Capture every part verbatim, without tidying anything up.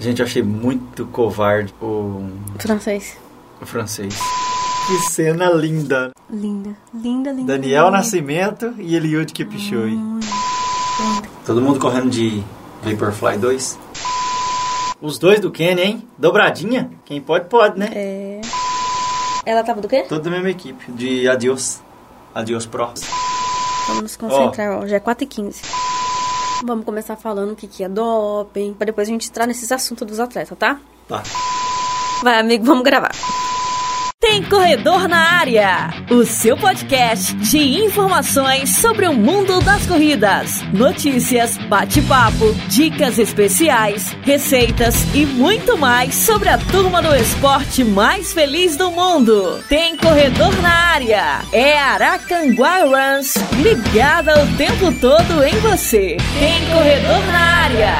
Gente, eu achei muito covarde o... francês. O francês. Que cena linda. Linda, linda, linda. Daniel linda. Nascimento e Eliud Kipchoge. Hum. Todo mundo correndo de Vaporfly dois. Os dois do Kenny, hein? Dobradinha. Quem pode, pode, né? É... Ela tava do quê? Toda da mesma equipe. De Adios. Adios Pro. Vamos nos concentrar, ó. ó. Já é quatro e quinze. Vamos começar falando o que, que é doping, pra depois a gente entrar nesses assuntos dos atletas, tá? Tá. Vai, amigo, vamos gravar. Tem Corredor na Área, o seu podcast de informações sobre o mundo das corridas, notícias, bate-papo, dicas especiais, receitas e muito mais sobre a turma do esporte mais feliz do mundo. Tem Corredor na Área, é Aracanguá Runs, ligada o tempo todo em você. Tem Corredor na Área.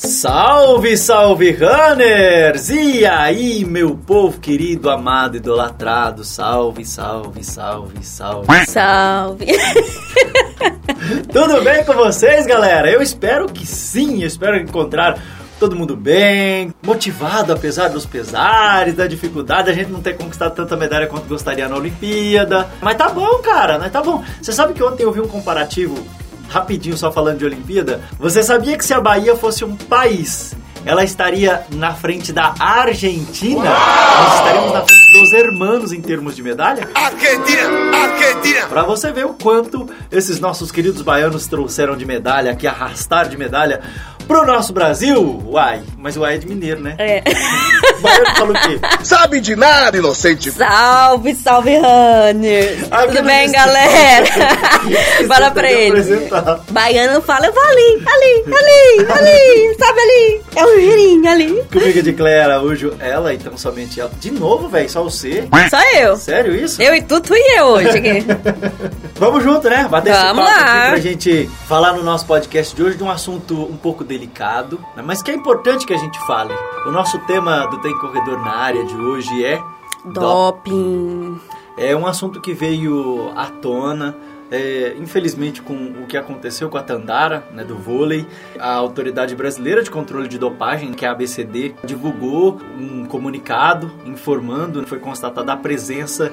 Salve, salve, runners! E aí, meu povo querido, amado, idolatrado, salve, salve, salve, salve. Salve! Tudo bem com vocês, galera? Eu espero que sim, eu espero encontrar todo mundo bem, motivado apesar dos pesares, da dificuldade, a gente não ter conquistado tanta medalha quanto gostaria na Olimpíada. Mas tá bom, cara, mas tá bom. Você sabe que ontem eu vi um comparativo... Rapidinho, só falando de Olimpíada, você sabia que se a Bahia fosse um país, ela estaria na frente da Argentina? Uau! Nós estaremos na frente dos hermanos em termos de medalha? Argentina! Argentina! Pra você ver o quanto esses nossos queridos baianos trouxeram de medalha, que arrastaram de medalha pro nosso Brasil. Uai, mas uai é de mineiro, né? É. Baiano falou o quê? Sabe de nada, inocente! Salve, salve, Runner! Tudo bem, galera? Fala pra ele. Baiano fala, eu vou ali, ali, ali, ali, sabe ali? É o girinho ali. Comigo de Cléia Araújo, ela, então somente ela. De novo, velho, só você. Só eu. Sério isso? Eu e tu, tu e eu hoje aqui. Vamos junto, né? Bater esse papo aqui pra gente falar no nosso podcast de hoje de um assunto um pouco delicado, mas que é importante que a gente fale. O nosso tema do Tem Corredor na Área de hoje é... Doping. É um assunto que veio à tona, é, infelizmente, com o que aconteceu com a Tandara, né, do vôlei. A Autoridade Brasileira de Controle de Dopagem, que é a A B C D, divulgou um comunicado informando que foi constatada a presença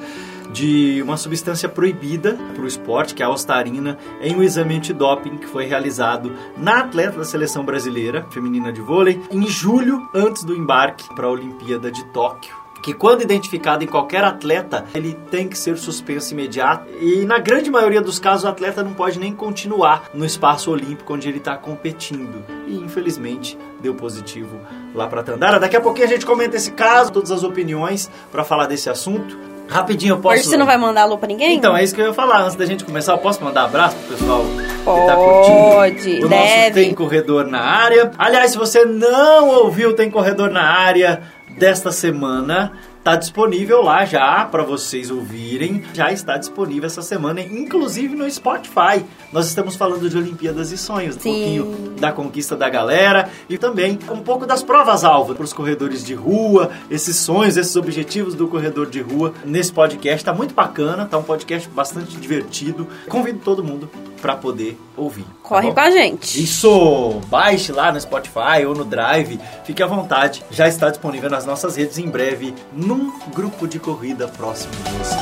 de uma substância proibida para o esporte, que é a ostarina, em um exame antidoping que foi realizado na atleta da seleção brasileira feminina de vôlei em julho, antes do embarque para a Olimpíada de Tóquio. Que quando identificado em qualquer atleta, ele tem que ser suspenso imediato. E na grande maioria dos casos, o atleta não pode nem continuar no espaço olímpico onde ele está competindo. E infelizmente, deu positivo lá para Tandara. Daqui a pouquinho a gente comenta esse caso, todas as opiniões para falar desse assunto. Rapidinho, eu posso... Hoje você não vai mandar alô pra ninguém? Então, é isso que eu ia falar. Antes da gente começar, eu posso mandar abraço pro pessoal que tá curtindo? Pode, o deve. Nosso Tem Corredor na Área. Aliás, se você não ouviu Tem Corredor na Área... desta semana, tá disponível lá já para vocês ouvirem. Já está disponível essa semana, inclusive no Spotify. Nós estamos falando de Olimpíadas e Sonhos, sim, um pouquinho da conquista da galera e também um pouco das provas-alvo para os corredores de rua, esses sonhos, esses objetivos do corredor de rua nesse podcast. Tá muito bacana, tá um podcast bastante divertido. Convido todo mundo para poder ouvir. Corre tá com a gente. Isso! Baixe lá no Spotify ou no Drive. Fique à vontade. Já está disponível nas nossas redes em breve num grupo de corrida próximo de você.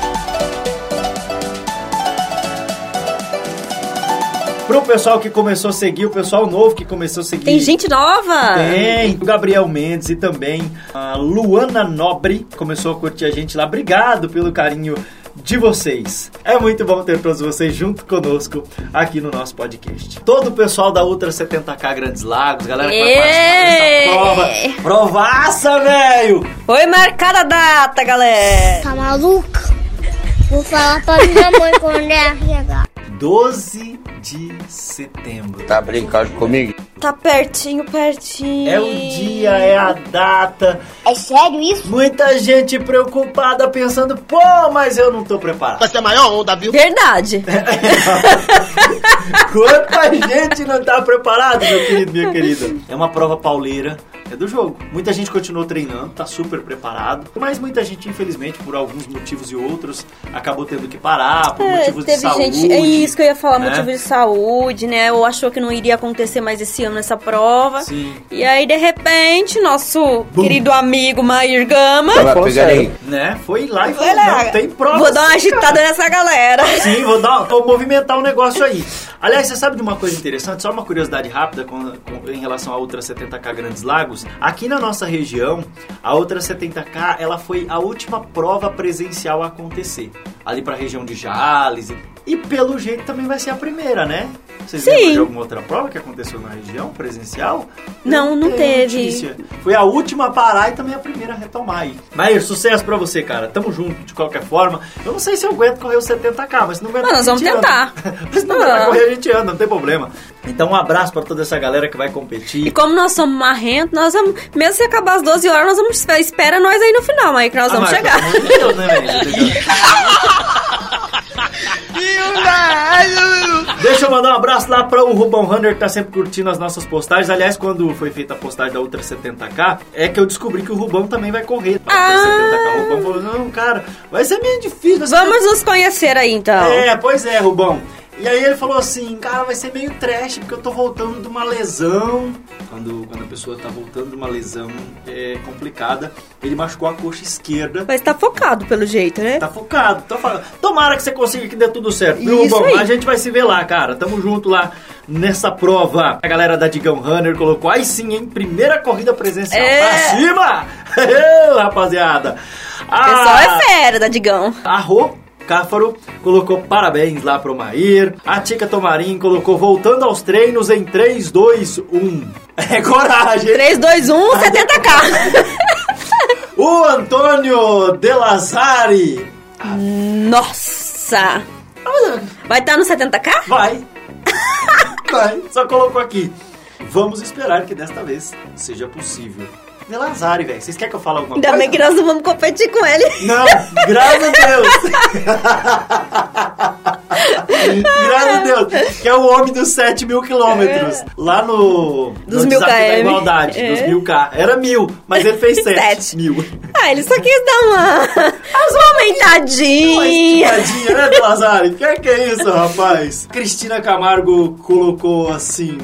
Pro pessoal que começou a seguir, o pessoal novo que começou a seguir... Tem gente nova! Tem! O Gabriel Mendes e também a Luana Nobre começou a curtir a gente lá. Obrigado pelo carinho de vocês. É muito bom ter todos vocês junto conosco aqui no nosso podcast. Todo o pessoal da Ultra setenta K Grandes Lagos, galera que vai participar dessa prova. Provaça, velho! Foi marcada a data, galera! Tá maluca? Vou falar pra minha mãe quando é chegar. doze de setembro. Tá brincando comigo? Tá pertinho, pertinho. É o dia, é a data. É sério isso? Muita gente preocupada pensando, pô, mas eu não tô preparado. Vai ser maior onda, viu? Verdade. Quanta gente não tá preparada, meu querido, minha querida. É uma prova pauleira. É do jogo. Muita gente continuou treinando, tá super preparado, mas muita gente, infelizmente, por alguns motivos e outros, acabou tendo que parar, por é, motivos de saúde. Gente, é isso que eu ia falar, né? Motivos de saúde, né? Ou achou que não iria acontecer mais esse ano essa prova. Sim. E aí, de repente, nosso Bum. querido amigo Mayur Gama foi, né? foi lá e falou, não tem prova. Vou dar uma agitada cara. nessa galera. Sim, vou dar, vou movimentar um negócio aí. Aliás, você sabe de uma coisa interessante? Só uma curiosidade rápida com, com, em relação à Ultra setenta K Grandes Lagos. Aqui na nossa região, a Ultra setenta K, ela foi a última prova presencial a acontecer. Ali pra região de Jales. E pelo jeito também vai ser a primeira, né? Vocês Sim. lembram de alguma outra prova que aconteceu na região presencial? Não, não, não teve. Notícia. Foi a última a parar e também a primeira a retomar aí. Maír, sucesso pra você, cara. Tamo junto, de qualquer forma. Eu não sei se eu aguento correr os setenta K, mas se não aguento, mas nós vamos tentar. Mas se não aguento correr, a gente anda, não tem problema. Então um abraço pra toda essa galera que vai competir. E como nós somos marrentos, nós vamos, mesmo se acabar às doze horas, nós vamos, espera nós aí no final, Maír, que nós ah, vamos Marcos, chegar. Deus, né, Deixa eu mandar um abraço lá para o Rubão Hunter, que tá sempre curtindo as nossas postagens. Aliás, quando foi feita a postagem da Ultra setenta K, é que eu descobri que o Rubão também vai correr pra ah. Ultra setenta K. O Rubão falou, não, cara, vai ser meio difícil. Vamos que... nos conhecer aí, então. É, pois é, Rubão. E aí ele falou assim, cara, vai ser meio trash, porque eu tô voltando de uma lesão. Quando, quando a pessoa tá voltando de uma lesão é, complicada, ele machucou a coxa esquerda. Mas tá focado pelo jeito, né? Tá focado. Tô falando. Tomara que você consiga que dê tudo certo. Isso Bom, aí. A gente vai se ver lá, cara. Tamo junto lá nessa prova. A galera da Digão Runner colocou, aí sim, hein? Primeira corrida presencial. É. Pra cima! Rapaziada. O pessoal a... é fera da Digão. A Ro Cáfaro colocou parabéns lá pro Maír. A Chica Tomarim colocou voltando aos treinos em três, dois, um. É coragem. três, dois, um, setenta K. O Antônio De Lazari. Nossa. Vai estar tá no setenta K? Vai. Vai. Só colocou aqui. Vamos esperar que desta vez seja possível. De Lazari, velho. Vocês querem que eu fale alguma Ainda coisa? Ainda bem que nós não vamos competir com ele. Não, graças a Deus. Graças a Deus. Que é o homem dos sete mil quilômetros. É. Lá no... Dos no mil desafio da igualdade. É. Dos mil K. Era mil, mas ele fez sete. Mil. Ah, ele só quis dar uma... uma aumentadinha. Uma esticadinha, né, De Lazari? O que, que é isso, rapaz? Cristina Camargo colocou assim...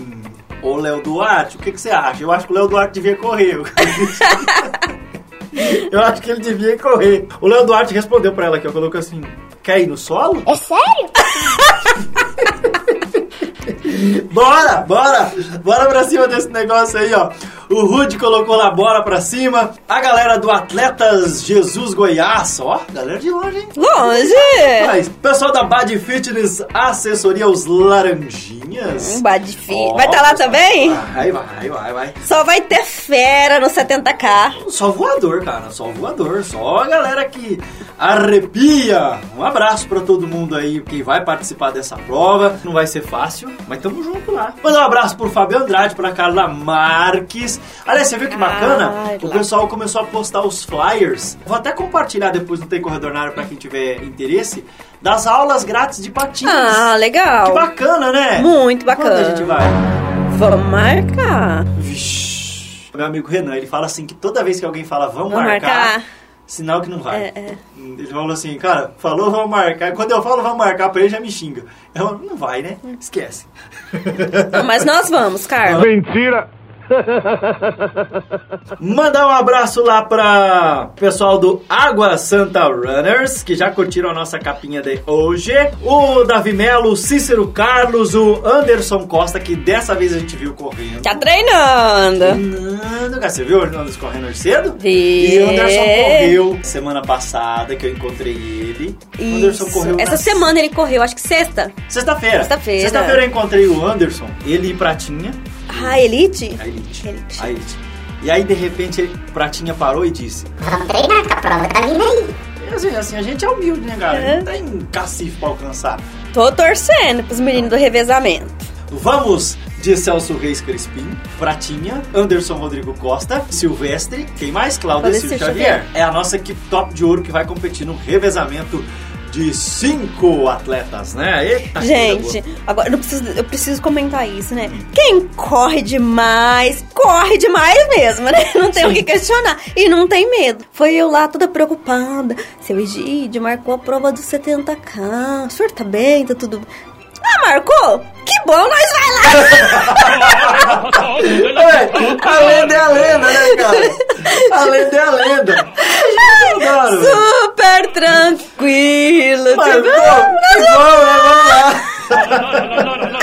Ô, Leo Duarte, o que, que você acha? Eu acho que o Leo Duarte devia correr. Eu acho que ele devia correr. O Leo Duarte respondeu pra ela aqui, eu coloquei assim, quer ir no solo? É sério? Bora, bora, bora pra cima desse negócio aí, ó. O Rude colocou lá, bora pra cima. A galera do Atletas Jesus Goiás, ó, galera de longe, hein? Longe! Mas, pessoal da Bad Fitness, assessoria aos laranjinhas. Hum, Bad Fitness. Vai tá lá também? Vai, vai, vai, vai. Só vai ter fera no setenta K. Só voador, cara, só voador. Só a galera que arrepia. Um abraço pra todo mundo aí que vai participar dessa prova. Não vai ser fácil, mas tamo junto lá. Mandar um abraço pro Fábio Andrade, pra Carla Marques. Aliás, você viu que bacana? Ah, o pessoal começou a postar os flyers. Vou até compartilhar depois no Tem Corredor na Área pra quem tiver interesse. Das aulas grátis de patins. Ah, legal. Que bacana, né? Muito bacana. Quando a gente vai? Vamos marcar. Vixe. Meu amigo Renan, ele fala assim que toda vez que alguém fala vamos marcar, marcar, sinal que não vai. É, é. Ele falou assim, cara, falou vamos marcar. Quando eu falo vamos marcar pra ele, já me xinga. Eu, não vai, né? Esquece. Não, mas nós vamos, Carlos. Mentira. Mandar um abraço lá pra pessoal do Água Santa Runners, que já curtiram a nossa capinha de hoje. O Davi Melo, o Cícero Carlos, o Anderson Costa, que dessa vez a gente viu correndo. Tá treinando. Treinando, cara. Você viu o Anderson correndo cedo? Vi. E o Anderson correu semana passada, que eu encontrei ele. Isso. O Anderson correu Essa na... semana ele correu, acho que sexta. Sexta-feira. Sexta-feira. Sexta-feira eu encontrei o Anderson, ele e Pratinha. Ah, Elite? A Elite. Elite. A Elite. E aí, de repente, a Pratinha parou e disse... Vamos treinar, que a prova tá vindo aí. E assim, assim, a gente é humilde, né, galera? É. Não tem cacife pra alcançar. Tô torcendo pros meninos do revezamento. Vamos de Celso Reis Crespim, Pratinha, Anderson Rodrigo Costa, Silvestre, quem mais? Cláudia Silva Xavier. É a nossa equipe top de ouro que vai competir no revezamento de cinco atletas, né? Eita, gente, agora eu preciso, eu preciso comentar isso, né? Quem corre demais, corre demais mesmo, né? Não tem Sim. o que questionar. E não tem medo. Foi eu lá toda preocupada. Seu Egídio marcou a prova dos setenta K. O senhor tá bem? Tá tudo... Ah, marcou? Que bom, nós vai lá! É, a lenda é a lenda, né, cara? A lenda é a lenda. Ai, super tranquilo. Marcou? Que bom, né? Vamos lá.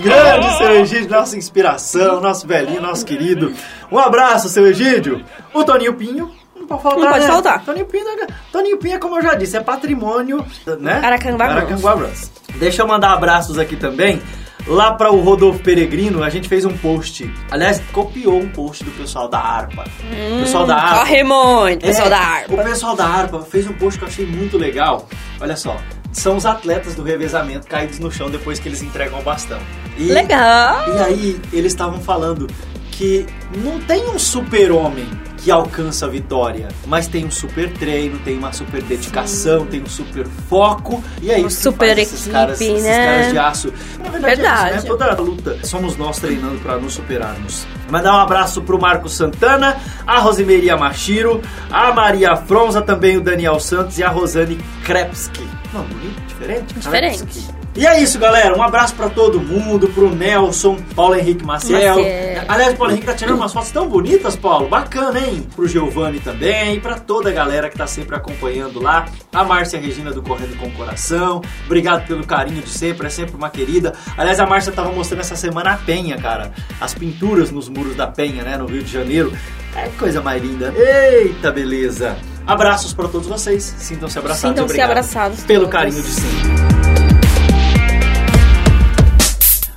Grande seu Egídio, nossa inspiração, nosso velhinho, nosso querido. Um abraço, seu Egídio. O Toninho Pinho. Não pode faltar, não pode né? faltar. Toninho Pinho, Toninho Pinho, como eu já disse, é patrimônio, né? Aracanguá Brans. Deixa eu mandar abraços aqui também. Lá para o Rodolfo Peregrino, a gente fez um post. Aliás, copiou um post do pessoal da ARPA. Hum, pessoal da ARPA. Corre muito, pessoal é, da ARPA. O pessoal da ARPA fez um post que eu achei muito legal. Olha só. São os atletas do revezamento caídos no chão depois que eles entregam o bastão. E, legal! E aí, eles estavam falando que não tem um super-homem que alcança a vitória, mas tem um super treino, tem uma super dedicação, Sim. tem um super foco, e é isso que super faz equipe, esses caras, né? esses caras de aço. Na verdade, verdade. É isso, né? Toda a luta somos nós treinando para nos superarmos. Mandar um abraço pro Marcos Santana, a Rosimeria Machiro, a Maria Fronza, também o Daniel Santos e a Rosane Krepsky. Não, bonito, diferente? Diferente. Krepsky. E é isso, galera. Um abraço pra todo mundo, pro Nelson, Paulo Henrique Maciel. Maciel. Aliás, o Paulo Henrique tá tirando umas fotos tão bonitas, Paulo. Bacana, hein? Pro Giovanni também, pra toda a galera que tá sempre acompanhando lá. A Márcia Regina do Correndo com o Coração. Obrigado pelo carinho de sempre, é sempre uma querida. Aliás, a Márcia tava mostrando essa semana a Penha, cara. As pinturas nos muros da Penha, né? No Rio de Janeiro. É coisa mais linda. Eita, beleza. Abraços pra todos vocês. Sintam-se abraçados. Sintam-se Obrigado abraçados. Pelo todos. Carinho de sempre.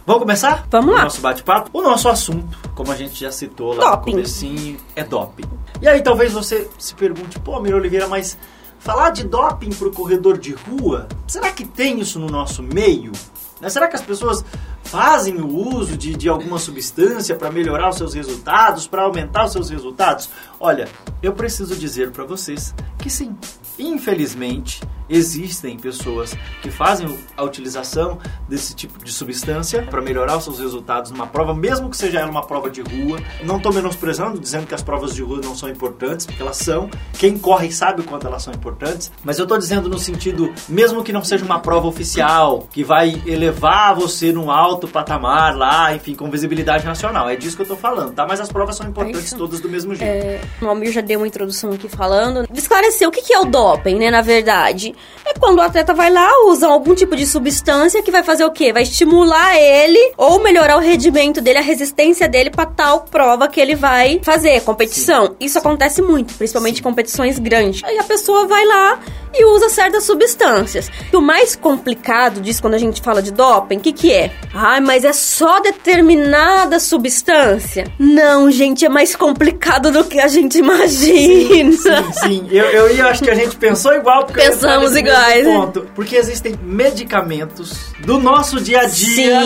Vamos começar? Vamos lá. O nosso bate-papo. O nosso assunto, como a gente já citou lá doping. No comecinho, é doping. E aí talvez você se pergunte, pô, Almir Oliveira, mas falar de doping pro corredor de rua, será que tem isso no nosso meio? Né? Será que as pessoas fazem o uso de, de alguma substância para melhorar os seus resultados, para aumentar os seus resultados? Olha, eu preciso dizer para vocês que sim. Infelizmente, existem pessoas que fazem a utilização desse tipo de substância para melhorar os seus resultados numa prova, mesmo que seja ela uma prova de rua. Não estou menosprezando, dizendo que as provas de rua não são importantes, porque elas são. Quem corre sabe o quanto elas são importantes. Mas eu estou dizendo no sentido, mesmo que não seja uma prova oficial, que vai elevar você num alto patamar lá, enfim, com visibilidade nacional. É disso que eu estou falando, tá? Mas as provas são importantes é todas do mesmo jeito. É, o Almir já deu uma introdução aqui falando. Esclareceu o que que é o doping, né, na verdade. É quando o atleta vai lá, usa algum tipo de substância que vai fazer o quê? Vai estimular ele ou melhorar o rendimento dele, a resistência dele para tal prova que ele vai fazer, competição. Sim. Isso acontece muito, principalmente em competições grandes. Aí a pessoa vai lá e usa certas substâncias. O mais complicado disso, quando a gente fala de doping, o que que é? Ai, mas é só determinada substância? Não, gente, é mais complicado do que a gente imagina. Sim, sim, sim. Eu, eu, eu acho que a gente pensou igual. Porque pensamos iguais. Ponto, porque existem medicamentos do nosso dia a dia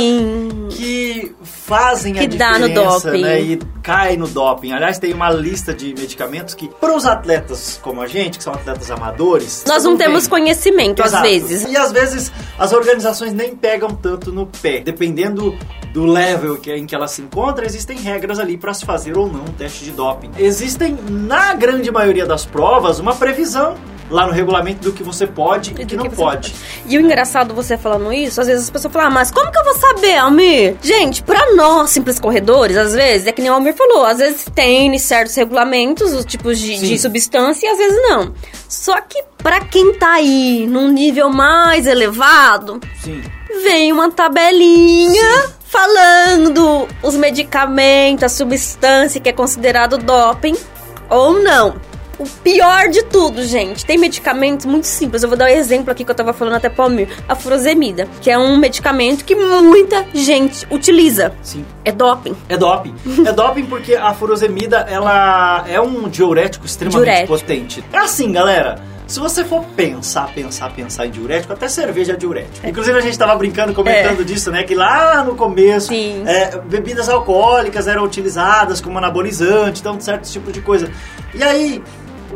que fazem que a diferença. Que dá no doping. Né, e cai no doping. Aliás, tem uma lista de medicamentos que, para os atletas como a gente, que são atletas amadores... Nós não, não temos tem. conhecimento, Exato. Às vezes. E, às vezes, as organizações nem pegam tanto no pé. Dependendo do level que, em que ela se encontra, existem regras ali para se fazer ou não um teste de doping. Existem, na grande maioria das provas, uma previsão lá no regulamento do que você pode e, e que não que pode. pode. E o engraçado você falando isso, às vezes as pessoas falam, ah, mas como que eu vou saber, Almir? Gente, pra nós, simples corredores, às vezes, é que nem o Almir falou, às vezes tem certos regulamentos, os tipos de, de substância, e às vezes não. Só que pra quem tá aí num nível mais elevado, Sim. vem uma tabelinha... Sim. Falando os medicamentos, a substância que é considerado doping ou não. O pior de tudo, gente, tem medicamentos muito simples. Eu vou dar um exemplo aqui que eu tava falando até pro Almir. A furosemida, que é um medicamento que muita gente utiliza. Sim. É doping. É doping. É doping porque a furosemida, ela é um diurético extremamente diurético. potente. É assim, galera. Se você for pensar, pensar, pensar em diurético, até cerveja é diurético. É. Inclusive, a gente estava brincando, comentando é. disso, né? Que lá no começo, é, bebidas alcoólicas eram utilizadas como anabolizante, então, certos tipos de coisa. E aí,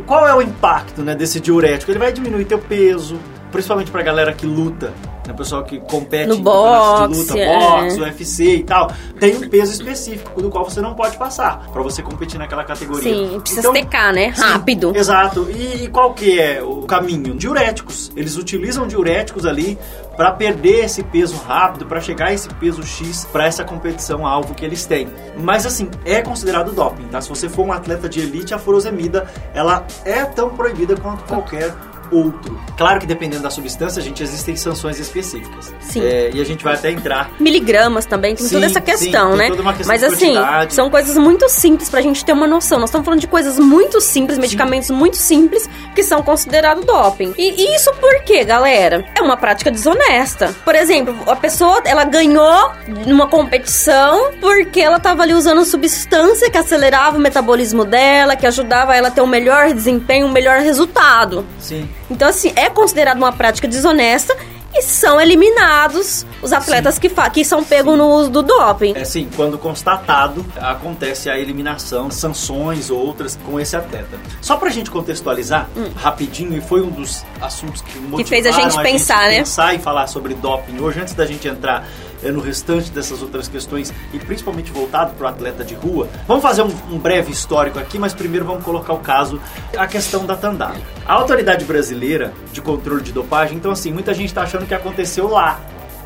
qual é o impacto, né, desse diurético? Ele vai diminuir teu peso, principalmente pra galera que luta, né, pessoal que compete no em boxe, de luta, é. boxe, U F C e tal, tem um peso específico do qual você não pode passar pra você competir naquela categoria. Sim, precisa então, estecar, né? Rápido. Sim, exato. E, e qual que é o caminho? Diuréticos. Eles utilizam diuréticos ali pra perder esse peso rápido, pra chegar a esse peso X pra essa competição alvo que eles têm. Mas assim, é considerado doping, tá? Se você for um atleta de elite, a furosemida, ela é tão proibida quanto qualquer outro. Claro que dependendo da substância, a gente existem sanções específicas. Sim. É, e a gente vai até entrar... Miligramas também, tem sim, toda essa questão, sim, né? Tem toda uma questão. Mas assim, são coisas muito simples pra gente ter uma noção. Nós estamos falando de coisas muito simples, medicamentos sim. muito simples, que são considerados doping. E, e isso por quê, galera? É uma prática desonesta. Por exemplo, a pessoa, ela ganhou numa competição porque ela tava ali usando substância que acelerava o metabolismo dela, que ajudava ela a ter um melhor desempenho, um melhor resultado. Sim. Então, assim, é considerado uma prática desonesta e são eliminados os atletas que, fa- que são pegos no uso do doping. É, sim, quando constatado, acontece a eliminação, sanções ou outras com esse atleta. Só pra gente contextualizar hum. rapidinho, e foi um dos assuntos que motivaram que fez a gente pensar, a gente né? pensar e falar sobre doping hoje, antes da gente entrar no restante dessas outras questões e principalmente voltado para o atleta de rua. Vamos fazer um, um breve histórico aqui, mas primeiro vamos colocar o caso, a questão da Tandara. A Autoridade Brasileira de Controle de Dopagem, então assim, muita gente está achando que aconteceu lá,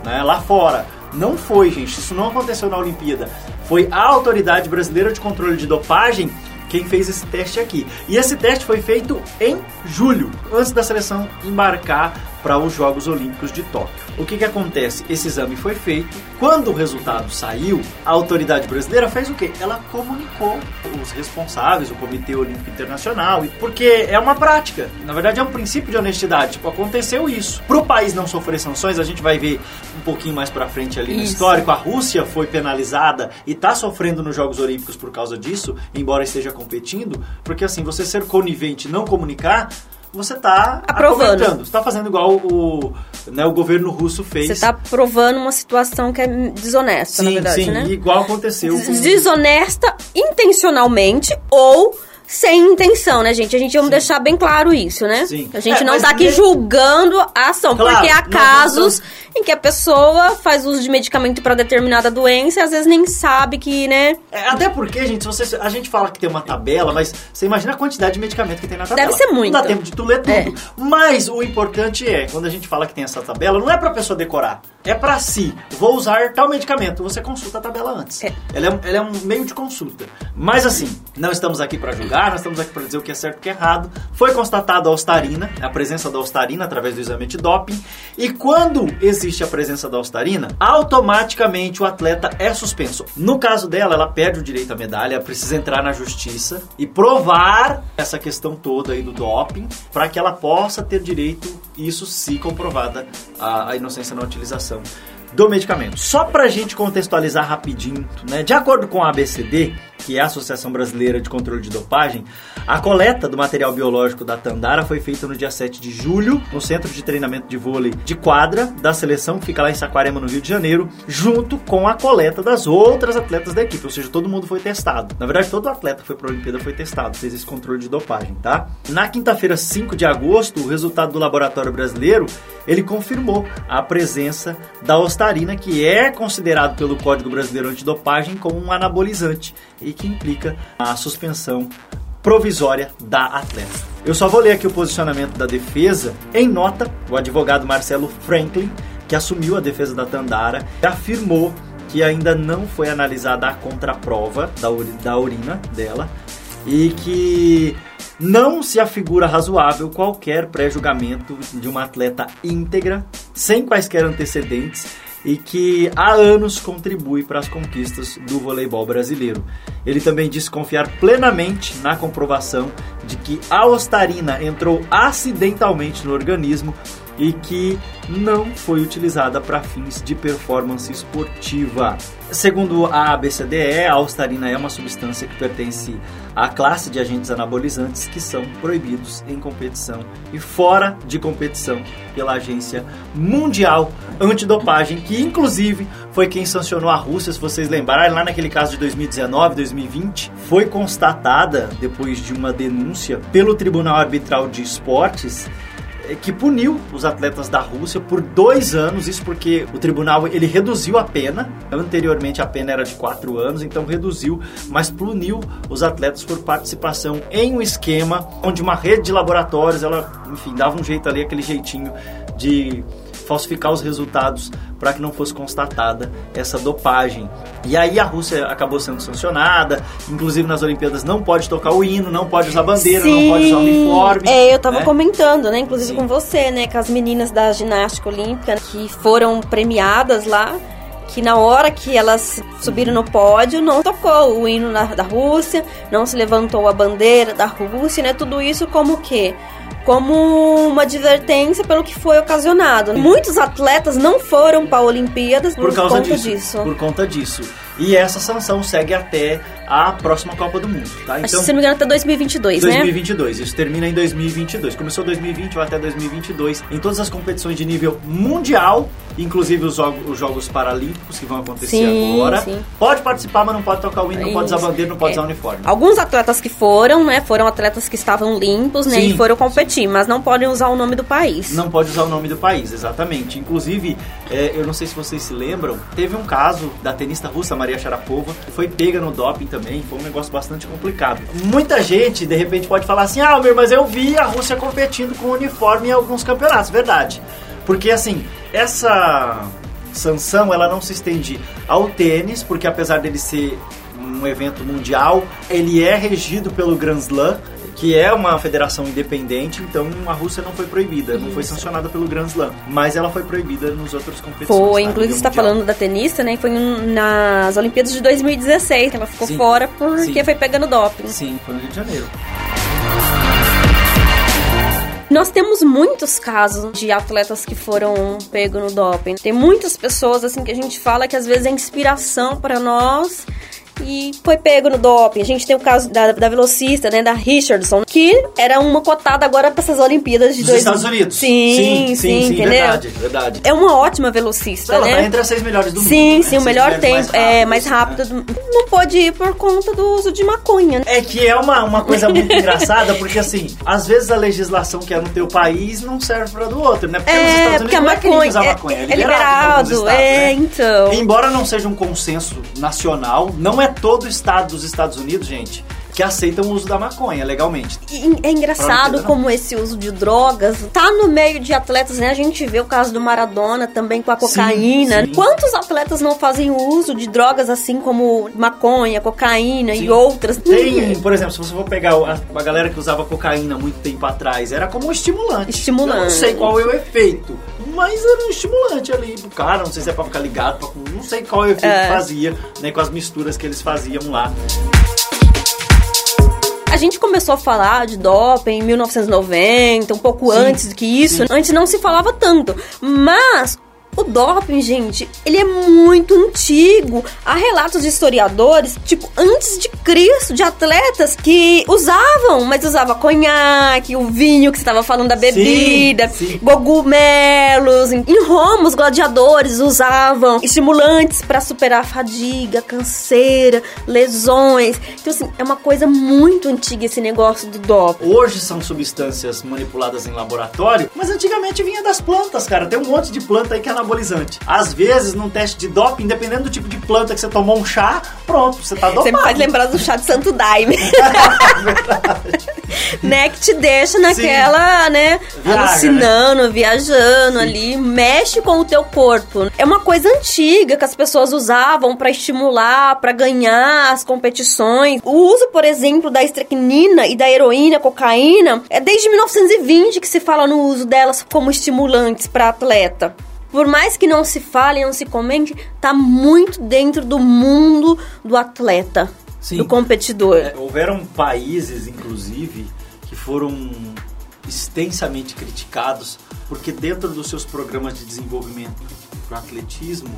né, lá fora. Não foi, gente, isso não aconteceu na Olimpíada. Foi a Autoridade Brasileira de Controle de Dopagem quem fez esse teste aqui. E esse teste foi feito em julho, antes da seleção embarcar para os Jogos Olímpicos de Tóquio. O que que acontece? Esse exame foi feito. Quando o resultado saiu, a autoridade brasileira fez o quê? Ela comunicou os responsáveis, o Comitê Olímpico Internacional, porque é uma prática. Na verdade, é um princípio de honestidade. Tipo, aconteceu isso. Para o país não sofrer sanções, a gente vai ver um pouquinho mais para frente ali no isso. histórico. A Rússia foi penalizada e está sofrendo nos Jogos Olímpicos por causa disso, embora esteja competindo, porque assim, você ser conivente e não comunicar, você está aprovando. Você está fazendo igual o, né, o governo russo fez. Você está aprovando uma situação que é desonesta, sim, na verdade, sim, né? Sim, igual aconteceu. Com... Desonesta intencionalmente ou sem intenção, né, gente? A gente vamos sim. deixar bem claro isso, né? Sim. A gente é, não está aqui nem... julgando a ação, claro, porque há casos em que a pessoa faz uso de medicamento para determinada doença e às vezes nem sabe que, né... É, até porque, gente, se você, a gente fala que tem uma tabela, mas você imagina a quantidade de medicamento que tem na tabela. Deve ser muito. Não dá tempo de tu ler tudo. É. Mas o importante é, quando a gente fala que tem essa tabela, não é para a pessoa decorar, é para si. Vou usar tal medicamento, você consulta a tabela antes. É. Ela, é, ela é um meio de consulta. Mas assim, não estamos aqui para julgar. Ah, nós estamos aqui para dizer o que é certo e o que é errado. Foi constatada a ostarina, a presença da ostarina através do exame de doping. E quando existe a presença da ostarina, automaticamente o atleta é suspenso. No caso dela, ela perde o direito à medalha, precisa entrar na justiça e provar essa questão toda aí do doping para que ela possa ter direito, isso se comprovada, a, a inocência na utilização do medicamento. Só pra gente contextualizar rapidinho, né? De acordo com a A B C D, que é a Associação Brasileira de Controle de Dopagem, a coleta do material biológico da Tandara foi feita no dia sete de julho, no Centro de Treinamento de Vôlei de Quadra da seleção, que fica lá em Saquarema, no Rio de Janeiro, junto com a coleta das outras atletas da equipe, ou seja, todo mundo foi testado. Na verdade, todo atleta que foi pra Olimpíada foi testado, fez esse controle de dopagem, tá? Na quinta-feira, cinco de agosto, o resultado do Laboratório Brasileiro, ele confirmou a presença da ostarina, que é considerado pelo Código Brasileiro Antidopagem como um anabolizante e que implica a suspensão provisória da atleta. Eu só vou ler aqui o posicionamento da defesa. Em nota, o advogado Marcelo Franklin, que assumiu a defesa da Tandara, afirmou que ainda não foi analisada a contraprova da, ur- da urina dela e que não se afigura razoável qualquer pré-julgamento de uma atleta íntegra, sem quaisquer antecedentes, e que há anos contribui para as conquistas do voleibol brasileiro. Ele também disse confiar plenamente na comprovação de que a ostarina entrou acidentalmente no organismo e que não foi utilizada para fins de performance esportiva. Segundo a A B C D E, a ostarina é uma substância que pertence à classe de agentes anabolizantes que são proibidos em competição e fora de competição pela Agência Mundial Antidopagem, que inclusive foi quem sancionou a Rússia, se vocês lembrarem, lá naquele caso de dois mil e dezenove, dois mil e vinte, foi constatada, depois de uma denúncia pelo Tribunal Arbitral de Esportes, que puniu os atletas da Rússia por dois anos, isso porque o tribunal ele reduziu a pena, anteriormente a pena era de quatro anos, então reduziu, mas puniu os atletas por participação em um esquema onde uma rede de laboratórios, ela, enfim, dava um jeito ali, aquele jeitinho de falsificar os resultados para que não fosse constatada essa dopagem. E aí a Rússia acabou sendo sancionada, inclusive nas Olimpíadas não pode tocar o hino, não pode usar bandeira, sim, não pode usar uniforme. É, eu tava né? comentando, né, inclusive sim, com você, né, com as meninas da ginástica olímpica que foram premiadas lá, que na hora que elas subiram no pódio, não tocou o hino na, da Rússia, não se levantou a bandeira da Rússia, né, tudo isso como o quê? Como uma advertência pelo que foi ocasionado. Muitos atletas não foram para a Olimpíadas por, por causa conta disso, disso. Por conta disso. E essa sanção segue até a próxima Copa do Mundo, tá? Então, se não me engano, até dois mil e vinte e dois, dois mil e vinte e dois, né? dois mil e vinte e dois, isso termina em dois mil e vinte e dois. Começou dois mil e vinte, vai até dois mil e vinte e dois. Em todas as competições de nível mundial, inclusive os Jogos, os jogos Paralímpicos que vão acontecer sim, agora. Sim. Pode participar, mas não pode tocar o hino, não pode usar bandeira, não pode é. usar uniforme. Alguns atletas que foram, né? Foram atletas que estavam limpos, né? Sim. E foram competir, mas não podem usar o nome do país. Não pode usar o nome do país, exatamente. Inclusive, é, eu não sei se vocês se lembram, teve um caso da tenista russa Maria Sharapova, foi pega no doping também, foi um negócio bastante complicado. Muita gente, de repente, pode falar assim, ah, meu, mas eu vi a Rússia competindo com uniforme em alguns campeonatos, verdade. Porque, assim, essa sanção, ela não se estende ao tênis, porque apesar dele ser um evento mundial, ele é regido pelo Grand Slam, que é uma federação independente, então a Rússia não foi proibida, isso, não foi sancionada pelo Grand Slam, mas ela foi proibida nos outros competições. Foi, tá? Inclusive você está falando da tenista, né? Foi nas Olimpíadas de dois mil e dezesseis, ela ficou sim, fora porque sim, foi pegando doping. Sim, foi no Rio de Janeiro. Nós temos muitos casos de atletas que foram pegos no doping. Tem muitas pessoas assim que a gente fala que às vezes é inspiração para nós, e foi pego no doping. A gente tem o caso da, da velocista, né, da Richardson, que era uma cotada agora para essas Olimpíadas de dos dois... Estados Unidos. Sim, sim, sim, sim, sim, entendeu? Verdade, verdade. É uma ótima velocista, ela né? Ela tá entre as seis melhores do sim, mundo. Sim, sim, né? O melhor tempo, mais rápido, é, mais rápido. Né? Do... Não pode ir por conta do uso de maconha. Né? É que é uma, uma coisa muito engraçada, porque assim, às vezes a legislação que é no teu país não serve para do outro, né? Porque é, nos Estados Unidos não é que ninguém usa maconha, é, é liberado. É, liberado, estados, é né? Então... Embora não seja um consenso nacional, não é todo o estado dos Estados Unidos, gente, que aceitam o uso da maconha legalmente. É engraçado como esse uso de drogas tá no meio de atletas, né? A gente vê o caso do Maradona também com a cocaína. Sim, sim. Quantos atletas não fazem uso de drogas assim como maconha, cocaína sim, e outras? Tem, por exemplo, se você for pegar a, a galera que usava cocaína muito tempo atrás, era como um estimulante. Estimulante. Eu não sei qual é o efeito, mas era um estimulante ali pro cara, não sei se é pra ficar ligado, pra, não sei qual é o efeito é. que fazia, né? Com as misturas que eles faziam lá. A gente começou a falar de doping em mil novecentos e noventa, um pouco sim, antes do que isso. Sim. Antes não se falava tanto, mas... O doping, gente, ele é muito antigo. Há relatos de historiadores, tipo, antes de Cristo, de atletas que usavam, mas usava conhaque, o vinho que você estava falando da bebida, sim, sim, cogumelos. Em Roma, os gladiadores usavam estimulantes para superar a fadiga, canseira, lesões. Então, assim, é uma coisa muito antiga esse negócio do doping. Hoje são substâncias manipuladas em laboratório, mas antigamente vinha das plantas, cara. Tem um monte de planta aí que ela anabolizante. Às vezes, num teste de doping, dependendo do tipo de planta que você tomou um chá, pronto, você tá dopado. Você me faz lembrar do chá de Santo Daime. Né, que te deixa naquela, sim, né, viaja, alucinando, né? Viajando sim, ali, mexe com o teu corpo. É uma coisa antiga que as pessoas usavam pra estimular, pra ganhar as competições. O uso, por exemplo, da estricnina e da heroína, cocaína, é desde mil novecentos e vinte que se fala no uso delas como estimulantes pra atleta. Por mais que não se fale, não se comente, tá muito dentro do mundo do atleta, sim, do competidor. É, houveram países, inclusive, que foram extensamente criticados, porque dentro dos seus programas de desenvolvimento para atletismo,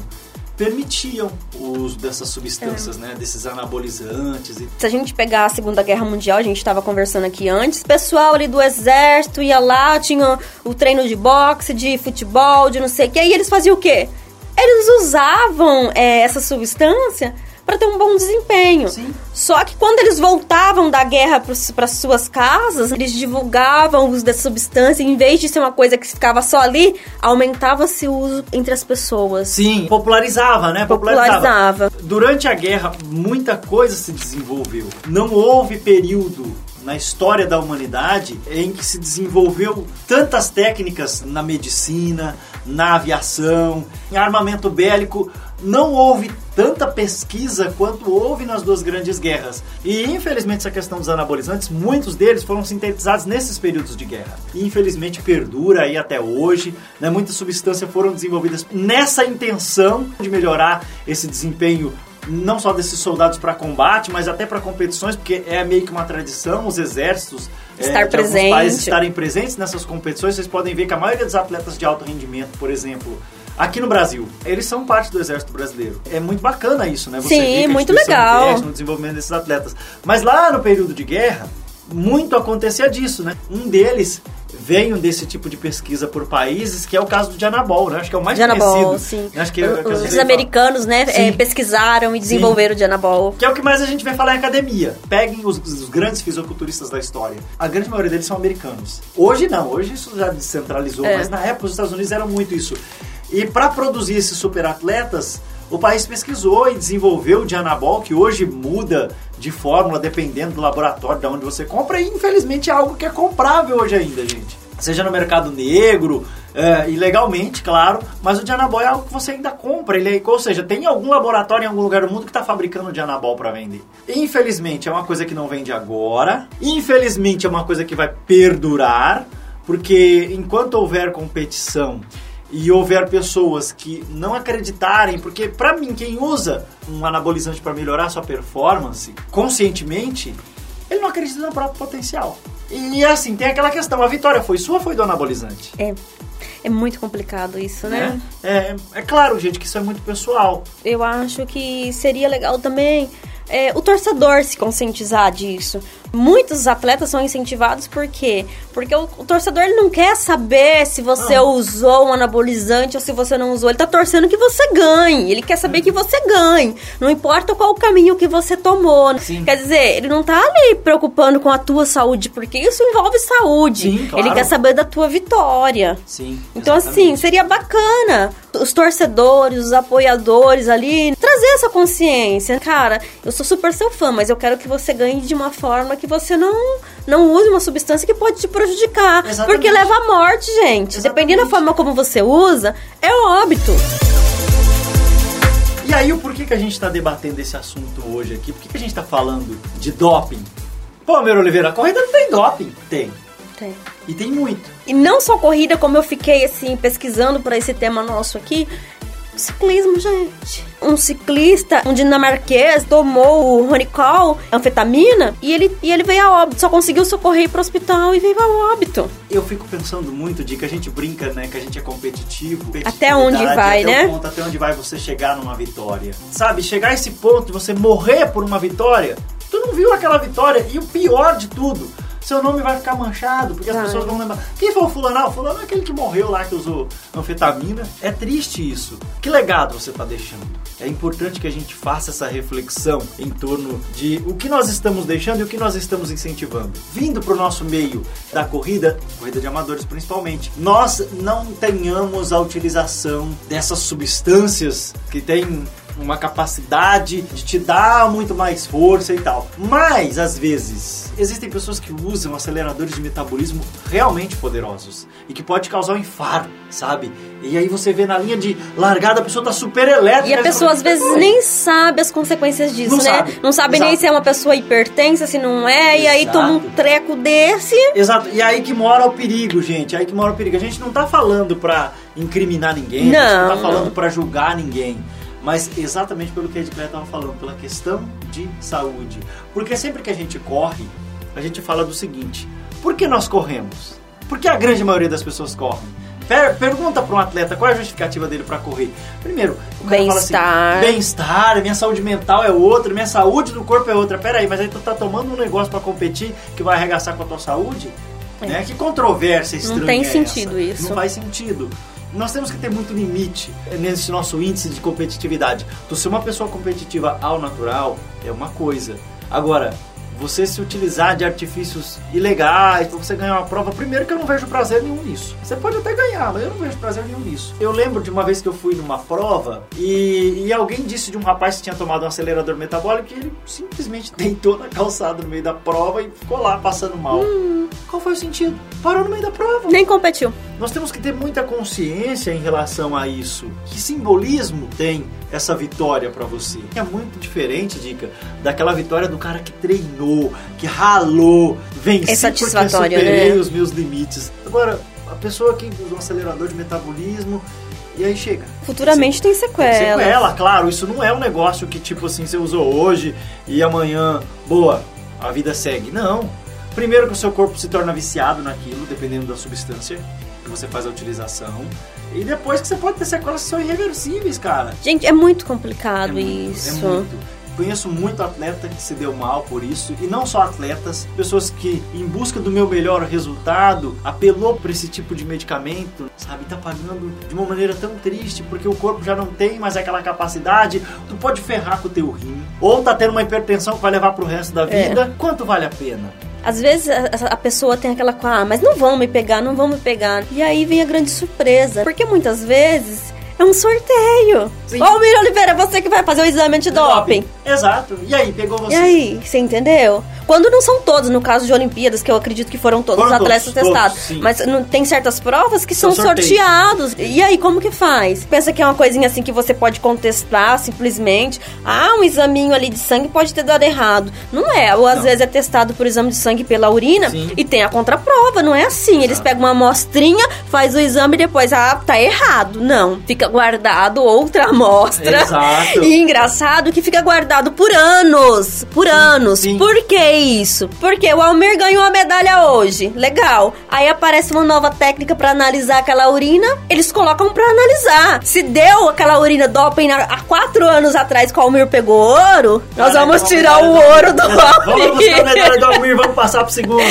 permitiam o uso dessas substâncias, é. né? Desses anabolizantes. E... Se a gente pegar a Segunda Guerra Mundial, a gente estava conversando aqui antes, o pessoal ali do exército ia lá, tinha o treino de boxe, de futebol, de não sei o quê, e eles faziam o quê? Eles usavam é, essa substância... para ter um bom desempenho. Sim. Só que quando eles voltavam da guerra para suas casas, eles divulgavam o uso dessa substância, em vez de ser uma coisa que ficava só ali, aumentava-se o uso entre as pessoas. Sim, popularizava, né? Popularizava. popularizava. Durante a guerra, muita coisa se desenvolveu. Não houve período na história da humanidade em que se desenvolveu tantas técnicas na medicina, na aviação, em armamento bélico. Não houve tanta pesquisa quanto houve nas duas grandes guerras. E, infelizmente, essa questão dos anabolizantes, muitos deles foram sintetizados nesses períodos de guerra. E, infelizmente, perdura aí até hoje, né? Muitas substâncias foram desenvolvidas nessa intenção de melhorar esse desempenho, não só desses soldados para combate, mas até para competições, porque é meio que uma tradição os exércitos Estar é, de presente. alguns países estarem presentes nessas competições. Vocês podem ver que a maioria dos atletas de alto rendimento, por exemplo, aqui no Brasil, eles são parte do exército brasileiro. É muito bacana isso, né? Você Sim, muito legal. No desenvolvimento desses atletas. Mas lá no período de guerra, muito acontecia disso, né? Um deles veio desse tipo de pesquisa por países, que é o caso do Dianabol, né? Acho que é o mais Dianabol, conhecido. Sim. Acho que, o, que os americanos, né, é, pesquisaram e desenvolveram sim. o Dianabol. Que é o que mais a gente vai falar em academia. Peguem os, os grandes fisiculturistas da história. A grande maioria deles são americanos. Hoje não, hoje isso já descentralizou, é. mas na época os Estados Unidos eram muito isso. E para produzir esses superatletas, o país pesquisou e desenvolveu o Dianabol, que hoje muda de fórmula dependendo do laboratório de onde você compra, e infelizmente é algo que é comprável hoje ainda, gente. Seja no mercado negro, é, ilegalmente, claro, mas o Dianabol é algo que você ainda compra. Ele é, ou seja, tem algum laboratório em algum lugar do mundo que está fabricando o Dianabol para vender. Infelizmente é uma coisa que não vende agora, infelizmente é uma coisa que vai perdurar, porque enquanto houver competição e houver pessoas que não acreditarem, porque pra mim, quem usa um anabolizante para melhorar sua performance conscientemente, ele não acredita no próprio potencial. E assim, tem aquela questão, a vitória foi sua ou foi do anabolizante? É, é muito complicado isso, né? É, é, é claro, gente, que isso é muito pessoal. Eu acho que seria legal também É, o torcedor se conscientizar disso. Muitos atletas são incentivados por quê? Porque o, o torcedor ele não quer saber se você não. usou um anabolizante ou se você não usou. Ele tá torcendo que você ganhe. Ele quer saber que você ganhe. Não importa qual o caminho que você tomou. Sim. Quer dizer, ele não tá ali preocupando com a tua saúde, porque isso envolve saúde. Sim, claro. Ele quer saber da tua vitória. Sim, então, exatamente. assim, seria bacana os torcedores, os apoiadores ali, trazer essa consciência. Cara, eu sou super seu fã, mas eu quero que você ganhe de uma forma que você não, não use uma substância que pode te prejudicar. Exatamente. Porque leva à morte, gente. Exatamente. Dependendo da forma como você usa, é óbito. E aí, o porquê que a gente está debatendo esse assunto hoje aqui? Por que, que a gente está falando de doping? Pô, Almir Oliveira, a corrida não tem doping? Tem. Tem. E tem muito. E não só corrida, como eu fiquei assim pesquisando para esse tema nosso aqui, ciclismo, gente. Um ciclista, um dinamarquês, tomou o ronicol, anfetamina, e ele, e ele veio a óbito. Só conseguiu socorrer pro hospital e veio a óbito. Eu fico pensando muito de que a gente brinca, né? Que a gente é competitivo. Até onde vai, até né? O ponto, até onde vai você chegar numa vitória. Sabe, chegar a esse ponto de você morrer por uma vitória, tu não viu aquela vitória. E o pior de tudo, seu nome vai ficar manchado, porque as Ai. pessoas vão lembrar. Quem foi o fulano? O fulano é aquele que morreu lá, que usou anfetamina. É triste isso. Que legado você está deixando? É importante que a gente faça essa reflexão em torno de o que nós estamos deixando e o que nós estamos incentivando. Vindo para o nosso meio da corrida, corrida de amadores principalmente, nós não tenhamos a utilização dessas substâncias que tem uma capacidade de te dar muito mais força e tal. Mas, às vezes, existem pessoas que usam aceleradores de metabolismo realmente poderosos e que pode causar um infarto, sabe? E aí você vê na linha de largada, a pessoa tá super elétrica. E a pessoa, às vezes, nem sabe as consequências disso, né? Não sabe. Não sabe nem se é uma pessoa hipertensa, se não é. Exato. E aí toma um treco desse. Exato. E aí que mora o perigo, gente. Aí que mora o perigo. A gente não tá falando pra incriminar ninguém. Não. A gente não tá falando não. pra julgar ninguém. Mas exatamente pelo que a Edicleia estava falando, pela questão de saúde. Porque sempre que a gente corre, a gente fala do seguinte: por que nós corremos? Por que a grande maioria das pessoas corre? Per- pergunta para um atleta qual é a justificativa dele para correr. Primeiro, o cara fala assim, bem-estar, minha saúde mental é outra, minha saúde do corpo é outra. Peraí, mas aí tu tá tomando um negócio para competir que vai arregaçar com a tua saúde? É. Né? Que controvérsia estranha. Não tem sentido essa. Isso. Não faz sentido. Nós temos que ter muito limite nesse nosso índice de competitividade. Então, se uma pessoa competitiva ao natural é uma coisa. Agora, você se utilizar de artifícios ilegais para você ganhar uma prova, primeiro que eu não vejo prazer nenhum nisso. Você pode até ganhar, mas eu não vejo prazer nenhum nisso. Eu lembro de uma vez que eu fui numa prova e, e alguém disse de um rapaz que tinha tomado um acelerador metabólico e ele simplesmente deitou na calçada no meio da prova e ficou lá passando mal. Hum. Qual foi o sentido? Parou no meio da prova. Nem competiu. Nós temos que ter muita consciência em relação a isso. Que simbolismo tem essa vitória para você? É muito diferente, Dica, daquela vitória do cara que treinou, que ralou, venci é satisfatório, porque superei, né, os meus limites. Agora, a pessoa que usa um acelerador de metabolismo e aí chega. Futuramente você, tem sequela. Tem sequela, claro. Isso não é um negócio que, tipo assim, você usou hoje e amanhã, boa, a vida segue. Não. Primeiro que o seu corpo se torna viciado naquilo, dependendo da substância que você faz a utilização. E depois que você pode ter sequelas que são irreversíveis, cara. Gente, é muito complicado é muito, isso. É muito. Conheço muito atleta que se deu mal por isso, e não só atletas, pessoas que, em busca do meu melhor resultado, apelou para esse tipo de medicamento, sabe, tá pagando de uma maneira tão triste, porque o corpo já não tem mais aquela capacidade, tu pode ferrar com o teu rim, ou tá tendo uma hipertensão que vai levar pro resto da vida, é. Quanto vale a pena? Às vezes a pessoa tem aquela com, ah, mas não vão me pegar, não vão me pegar, e aí vem a grande surpresa, porque muitas vezes... é um sorteio. Ó, Almir Oliveira, você que vai fazer o exame antidoping. Exato. E aí, pegou você. E aí, você entendeu? Quando não são todos, no caso de Olimpíadas, que eu acredito que foram todos foram os atletas todos, testados. Todos, mas não, tem certas provas que são, são sorteados. E aí, como que faz? Pensa que é uma coisinha assim que você pode contestar simplesmente. Ah, um examinho ali de sangue pode ter dado errado. Não é. Ou às não. vezes é testado por exame de sangue pela urina. Sim. E tem a contraprova. Não é assim. Exato. Eles pegam uma amostrinha, faz o exame e depois, ah, tá errado. Não. Fica guardado outra amostra. Exato. E engraçado que fica guardado por anos. Por sim, anos. Sim. Por que isso? Porque o Almir ganhou a medalha hoje. Legal. Aí aparece uma nova técnica pra analisar aquela urina. Eles colocam pra analisar. Se deu aquela urina doping há quatro anos atrás que o Almir pegou ouro, nós Caraca, vamos tirar o ouro do Almir. Vamos buscar a medalha do Almir, vamos passar pro segundo.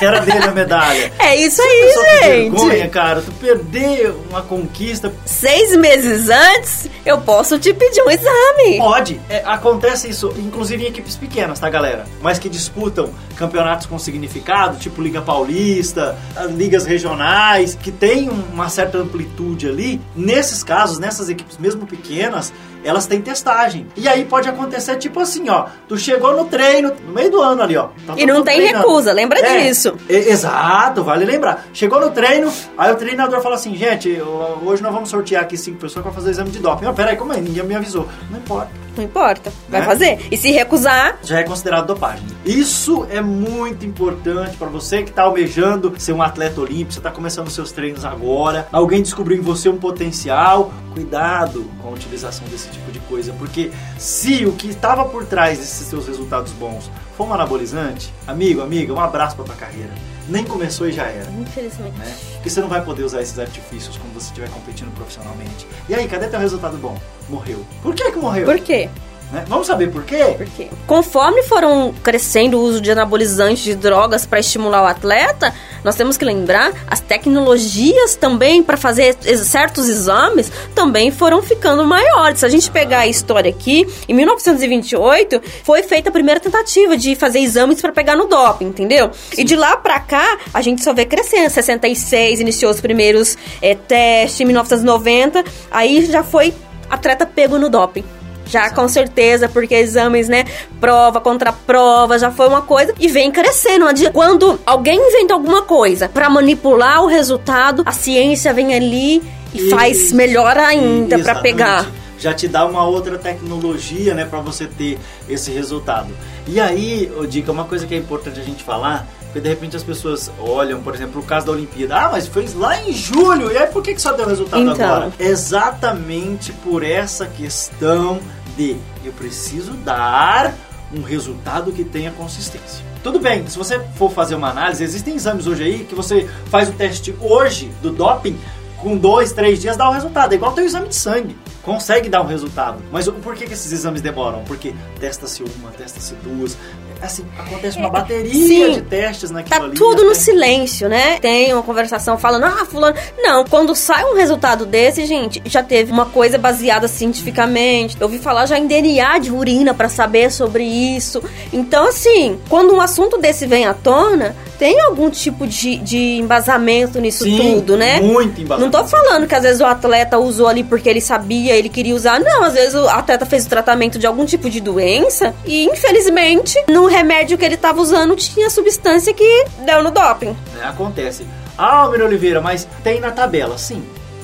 Era dele a medalha. É isso aí, gente. Que vergonha, cara. Tu perder uma conquista. Seis meses antes, eu posso te pedir um exame. Pode. É, acontece isso, inclusive em equipes pequenas, tá, galera? Mas que disputam campeonatos com significado, tipo Liga Paulista, ligas regionais, que tem uma certa amplitude ali. Nesses casos, nessas equipes mesmo pequenas, elas têm testagem. E aí pode acontecer tipo assim, ó, tu chegou no treino, no meio do ano ali, ó. Tá e não tem treinando. Recusa, lembra é, disso. É, exato, vale lembrar. Chegou no treino, aí o treinador fala assim, gente, eu, hoje nós vamos sortear aqui cinco pessoas pra fazer o exame de doping. Ó, peraí, como é? Ninguém me avisou. Não importa. Não importa, vai né? fazer. E se recusar... já é considerado dopagem. Isso é muito importante pra você que tá almejando ser um atleta olímpico, você tá começando seus treinos agora, alguém descobriu em você um potencial, cuidado com a utilização desse tipo de coisa, porque se o que estava por trás desses seus resultados bons for um anabolizante, amigo, amiga, um abraço pra tua carreira. Nem começou e já era. Infelizmente. Né? Porque você não vai poder usar esses artifícios quando você estiver competindo profissionalmente. E aí, cadê teu resultado bom? Morreu. Por que que morreu? Por quê? Né? Vamos saber por quê? Por quê? Conforme foram crescendo o uso de anabolizantes, de drogas para estimular o atleta, nós temos que lembrar, as tecnologias também para fazer certos exames também foram ficando maiores. Se a gente pegar a história aqui, em mil novecentos e vinte e oito foi feita a primeira tentativa de fazer exames para pegar no doping, entendeu? Sim. E de lá para cá, a gente só vê crescendo. Em sessenta e seis iniciou os primeiros é, testes, em mil novecentos e noventa aí já foi atleta pego no doping. Já com certeza, porque exames, né, prova contra prova, já foi uma coisa e vem crescendo. Quando alguém inventa alguma coisa pra manipular o resultado, a ciência vem ali e isso, faz melhor ainda, exatamente, pra pegar. Já te dá uma outra tecnologia, né, pra você ter esse resultado. E aí, Dica, uma coisa que é importante a gente falar, porque de repente as pessoas olham, por exemplo, o caso da Olimpíada. Ah, mas foi lá em julho, e aí por que que só deu resultado então agora? Exatamente por essa questão de eu preciso dar um resultado que tenha consistência. Tudo bem, se você for fazer uma análise, existem exames hoje aí que você faz o teste hoje do doping, com dois, três dias dá o resultado. É igual teu exame de sangue. Consegue dar um resultado. Mas por que que esses exames demoram? Porque testa-se uma, testa-se duas. assim, acontece uma bateria Sim, de testes naquilo tá ali. Tá tudo até. No silêncio, né? Tem uma conversação falando, ah, fulano... Não, quando sai um resultado desse, gente, já teve uma coisa baseada cientificamente. Eu ouvi falar já em D N A de urina pra saber sobre isso. Então, assim, quando um assunto desse vem à tona, tem algum tipo de, de embasamento nisso Sim, tudo, né? Muito embasamento. Não tô falando que às vezes o atleta usou ali porque ele sabia, ele queria usar. Não, às vezes o atleta fez o tratamento de algum tipo de doença e, infelizmente, no remédio que ele tava usando tinha substância que deu no doping. É, acontece. Ah, Almir Oliveira, mas tem na tabela. Sim,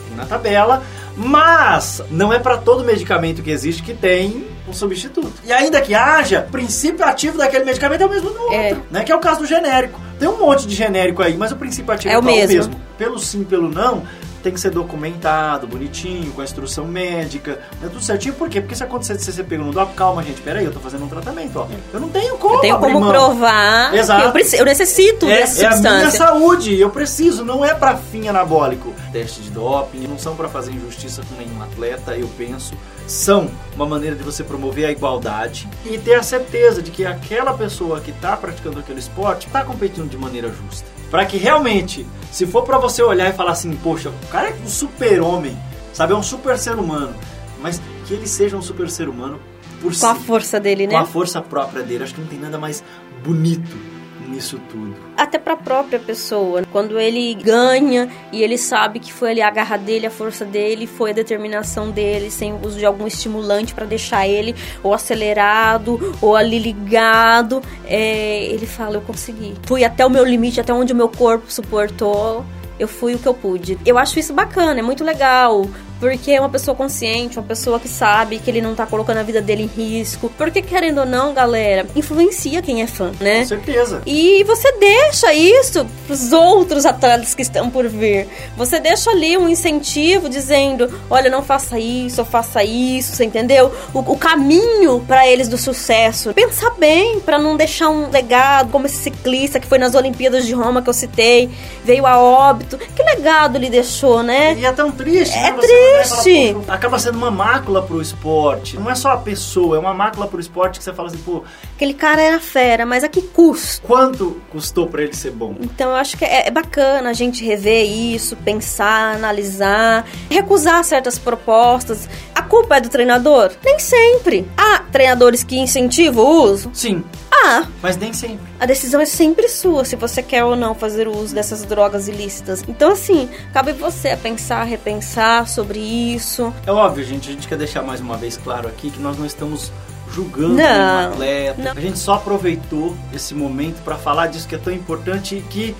tem na tabela, mas não é para todo medicamento que existe que tem um substituto. E ainda que haja, o princípio ativo daquele medicamento é o mesmo do outro, é. né? Que é o caso do genérico. Tem um monte de genérico aí, mas o princípio ativo é o, tá mesmo. o mesmo. Pelo sim, pelo não, tem que ser documentado, bonitinho, com a instrução médica, é tudo certinho. Por quê? Porque se acontecer de você ser pego no doping, calma, gente, peraí, eu tô fazendo um tratamento, ó. Eu não tenho como, Eu tenho como mão. provar. Exato. Que eu, preci- eu necessito é, dessa é substância. É a minha saúde, eu preciso, não é pra fim anabólico. Teste de doping não são pra fazer injustiça com nenhum atleta, eu penso. São uma maneira de você promover a igualdade e ter a certeza de que aquela pessoa que tá praticando aquele esporte tá competindo de maneira justa. Pra que realmente, se for pra você olhar e falar assim, poxa, o cara é um super-homem, sabe? É um super-ser humano. Mas que ele seja um super-ser humano por si. Com a força dele, né? Com a força própria dele. Acho que não tem nada mais bonito nisso tudo. Até pra própria pessoa. Quando ele ganha e ele sabe que foi ali a garra dele, a força dele, foi a determinação dele, sem o uso de algum estimulante pra deixar ele ou acelerado, ou ali ligado. É, ele fala, eu consegui. Fui até o meu limite, até onde o meu corpo suportou. Eu fui o que eu pude. Eu acho isso bacana, é muito legal. Porque é uma pessoa consciente, uma pessoa que sabe que ele não tá colocando a vida dele em risco. Porque, querendo ou não, galera, influencia quem é fã, né? Com certeza. E você deixa isso pros outros atletas que estão por vir. Você deixa ali um incentivo dizendo, olha, não faça isso, ou faça isso, você entendeu? O, o caminho pra eles do sucesso. Pensar bem pra não deixar um legado, como esse ciclista que foi nas Olimpíadas de Roma que eu citei, veio a óbito. Que legado ele deixou, né? E é tão triste. É triste. Né? Fala, acaba sendo uma mácula pro esporte. Não é só a pessoa, é uma mácula pro esporte que você fala assim, pô... Aquele cara era fera, mas a que custo? Quanto custou pra ele ser bom? Então eu acho que é, é bacana a gente rever isso, pensar, analisar, recusar certas propostas. A culpa é do treinador? Nem sempre. Há treinadores que incentivam o uso? Sim. Ah, mas nem sempre. A decisão é sempre sua, se você quer ou não fazer o uso dessas drogas ilícitas. Então, assim, cabe você a pensar, repensar sobre isso. É óbvio, gente, a gente quer deixar mais uma vez claro aqui que nós não estamos julgando nenhum atleta. Não. A gente só aproveitou esse momento para falar disso que é tão importante e que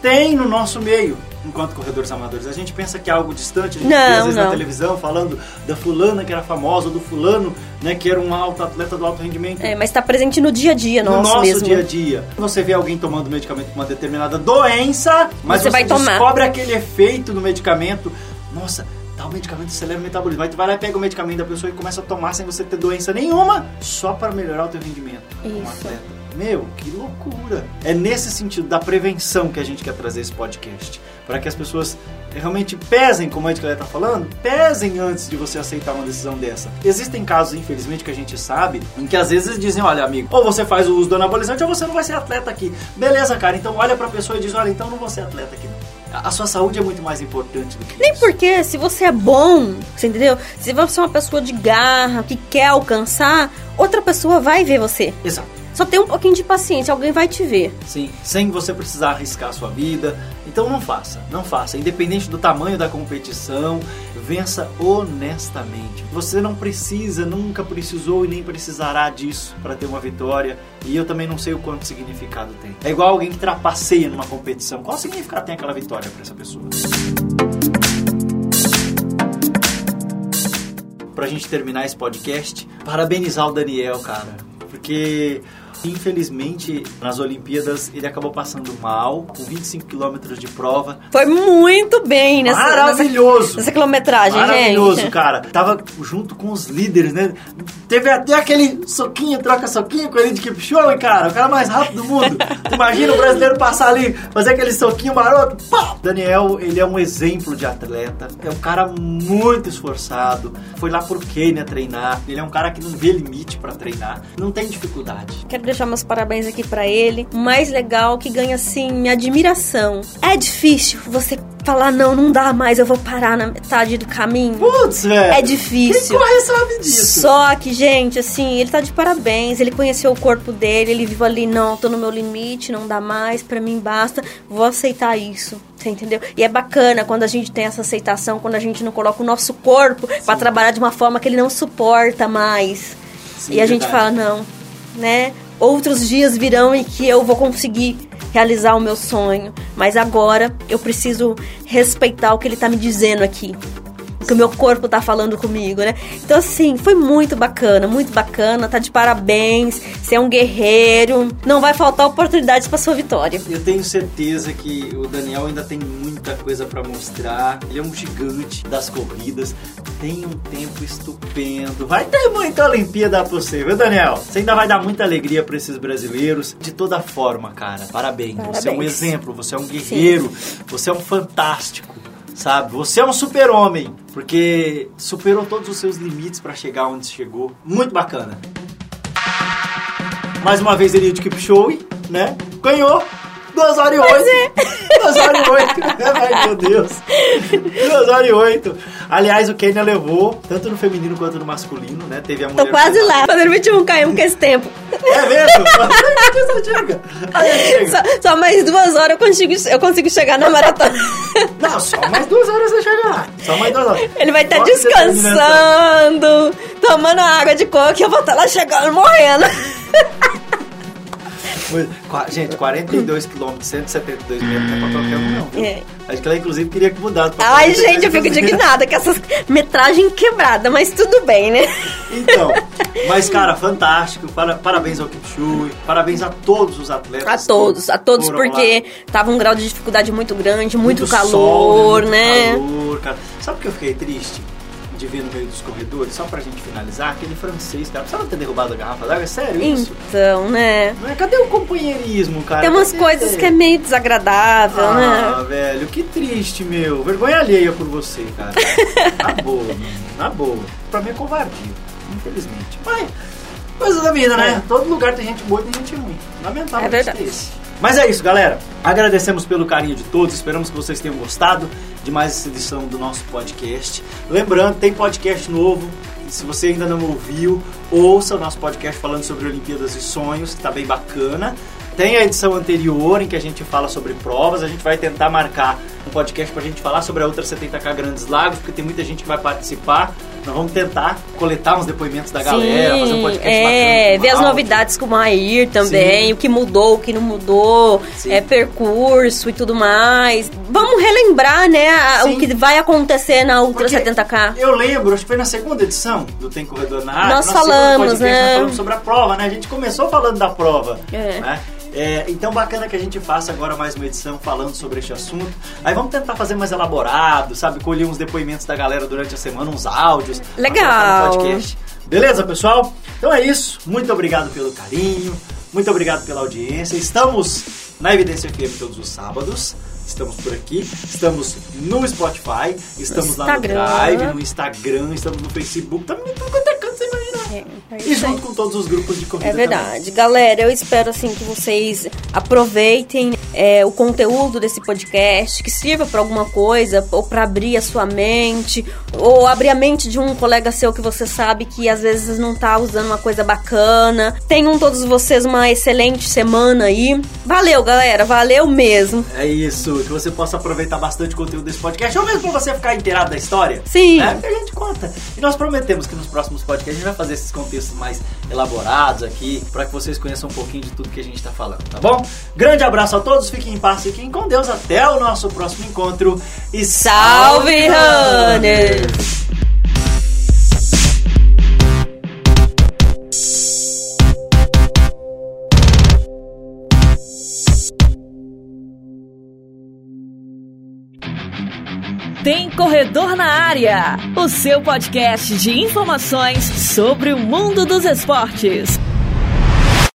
tem no nosso meio. Enquanto corredores amadores, a gente pensa que é algo distante, a gente não, vê às vezes não. na televisão falando da fulana que era famosa, do fulano, né, que era um alto atleta do alto rendimento. É, mas está presente no dia a dia nosso, no nosso mesmo. dia a dia. Você vê alguém tomando medicamento com uma determinada doença, mas você, você descobre tomar. aquele efeito do medicamento. Nossa, tal medicamento acelera o metabolismo. Aí tu vai lá e pega o medicamento da pessoa e começa a tomar sem você ter doença nenhuma, só para melhorar o teu rendimento como atleta. Meu, que loucura! É nesse sentido da prevenção que a gente quer trazer esse podcast. Para que as pessoas realmente pesem, como a Edicleia está falando, pesem antes de você aceitar uma decisão dessa. Existem casos, infelizmente, que a gente sabe, em que às vezes dizem, olha, amigo, ou você faz o uso do anabolizante ou você não vai ser atleta aqui. Beleza, cara, então olha para a pessoa e diz, olha, então não vou ser atleta aqui não. A sua saúde é muito mais importante do que isso. Nem porque, se você é bom, você entendeu? Se você é uma pessoa de garra, que quer alcançar, outra pessoa vai ver você. Exato. Só tem um pouquinho de paciência, alguém vai te ver. Sim, sem você precisar arriscar a sua vida. Então não faça, não faça. Independente do tamanho da competição, vença honestamente. Você não precisa, nunca precisou e nem precisará disso para ter uma vitória. E eu também não sei o quanto significado tem. É igual alguém que trapaceia numa competição. Qual significado tem aquela vitória para essa pessoa? Pra gente terminar esse podcast, parabenizar o Daniel, cara. Porque... infelizmente, nas Olimpíadas, ele acabou passando mal, com vinte e cinco quilômetros de prova. Foi muito bem nessa... Maravilhoso! Nessa, nessa quilometragem, Maravilhoso, gente. Maravilhoso, cara. Tava junto com os líderes, né? Teve até aquele soquinho, troca-soquinho com o Eliud Kipchoge, cara. O cara mais rápido do mundo. Imagina o brasileiro passar ali, fazer aquele soquinho maroto. Pá! Daniel, ele é um exemplo de atleta. É um cara muito esforçado. Foi lá por Kenny treinar. Ele é um cara que não vê limite pra treinar. Não tem dificuldade. Quero deixar meus parabéns aqui pra ele. O mais legal que ganha, assim, admiração. É difícil você falar, não, não dá mais, eu vou parar na metade do caminho. Putz, velho. É difícil. Quem corre sabe disso. Só que, gente, assim, ele tá de parabéns, ele conheceu o corpo dele, ele viu ali, não, tô no meu limite, não dá mais, pra mim basta, vou aceitar isso. Você entendeu? E é bacana quando a gente tem essa aceitação, quando a gente não coloca o nosso corpo Sim. pra trabalhar de uma forma que ele não suporta mais. Sim, e a verdade. Gente fala, não, né? Outros dias virão em que eu vou conseguir realizar o meu sonho, mas agora eu preciso respeitar o que ele tá me dizendo aqui, o que o meu corpo tá falando comigo, né? Então, assim, foi muito bacana, muito bacana, tá de parabéns, você é um guerreiro, não vai faltar oportunidades pra sua vitória. Eu tenho certeza que o Daniel ainda tem muita coisa pra mostrar, ele é um gigante das corridas, tem um tempo estupendo, vai ter muita Olimpíada pra você, viu, Daniel? Você ainda vai dar muita alegria pra esses brasileiros, de toda forma, cara, parabéns, parabéns. Você é um exemplo, você é um guerreiro, Sim. você é um fantástico. Sabe, você é um super-homem, porque superou todos os seus limites para chegar onde chegou. Muito bacana. Mais uma vez, Eliud Kipchoge, né? Ganhou duas horas e oito. duas horas e oito. Ai, meu Deus. duas horas e oito. Aliás, o Kenya levou, tanto no feminino quanto no masculino, né? Teve a mulher... Tô quase que... lá. Fazendo vinte e um caiu com esse tempo. É mesmo? Aí só, só mais duas horas eu consigo, eu consigo chegar na maratona. Não, só mais duas horas você chega lá. Só mais duas horas. Ele vai estar tá descansando, tomando água de coco e eu vou estar tá lá chegando, morrendo. Gente, quarenta e dois quilômetros, cento e setenta e dois metros não é pra qualquer um, não. Viu? É. Acho que ela, inclusive, queria que mudasse. Ai, gente, eu fico indignada com essas metragem quebrada, mas tudo bem, né? Então, mas, cara, fantástico. Para, parabéns ao Kipchoge, parabéns a todos os atletas. A todos, a todos, porque lá. Tava um grau de dificuldade muito grande, muito, muito calor, sol, muito né? calor, cara. Sabe por que eu fiquei triste? De ver no meio dos corredores, só pra gente finalizar, aquele francês, cara, precisava ter derrubado a garrafa d'água, é sério isso? Então, né? Cadê o companheirismo, cara? Tem umas Cadê coisas que é meio desagradável, ah, né? Ah, velho, que triste, meu. Vergonha alheia por você, cara. Na boa, mano, na boa. Pra mim é covardia, infelizmente. Mas, coisa da vida, né? É. Todo lugar tem gente boa e tem gente ruim. Lamentável. É verdade. Desse. Mas é isso, galera. Agradecemos pelo carinho de todos. Esperamos que vocês tenham gostado de mais essa edição do nosso podcast. Lembrando, tem podcast novo. Se você ainda não ouviu, ouça o nosso podcast falando sobre Olimpíadas e Sonhos, que tá bem bacana. Tem a edição anterior em que a gente fala sobre provas. A gente vai tentar marcar um podcast pra gente falar sobre a Ultra setenta K Grandes Lagos, porque tem muita gente que vai participar. Nós vamos tentar coletar uns depoimentos da galera, Sim, fazer um podcast é, bacana. Ver as novidades com o Maír também, Sim. o que mudou, o que não mudou, é, percurso e tudo mais. Vamos relembrar, né, a, o que vai acontecer na Ultra Porque setenta K. Eu lembro, acho que foi na segunda edição do Tem Corredor na Rádio. Nós falamos, podcast, né? Nós falamos sobre a prova, né? A gente começou falando da prova, é. né? É, então bacana que a gente faça agora mais uma edição falando sobre este assunto. Aí vamos tentar fazer mais elaborado, sabe? Colher uns depoimentos da galera durante a semana, uns áudios. Legal! Podcast. Beleza, pessoal? Então é isso. Muito obrigado pelo carinho. Muito obrigado pela audiência. Estamos na Evidência F M todos os sábados. Estamos por aqui. Estamos no Spotify. Estamos no lá Instagram. No Drive, no Instagram. Estamos no Facebook. Estamos em tudo quanto é canto, você imagina. É, é e junto aí. Com todos os grupos de corrida. É verdade. Também. Galera, eu espero assim que vocês aproveitem é, o conteúdo desse podcast, que sirva para alguma coisa, ou para abrir a sua mente, ou abrir a mente de um colega seu que você sabe que às vezes não tá usando uma coisa bacana. Tenham todos vocês uma excelente semana aí. Valeu, galera. Valeu mesmo. É isso. Que você possa aproveitar bastante o conteúdo desse podcast, ou mesmo pra você ficar inteirado da história. Sim. Né? Porque a gente conta. E nós prometemos que nos próximos podcasts a gente vai fazer esses contextos mais elaborados aqui, pra que vocês conheçam um pouquinho de tudo que a gente tá falando, tá bom? Grande abraço a todos, fiquem em paz, fiquem com Deus, até o nosso próximo encontro. E salve, runners! Tem Corredor na Área, o seu podcast de informações sobre o mundo dos esportes.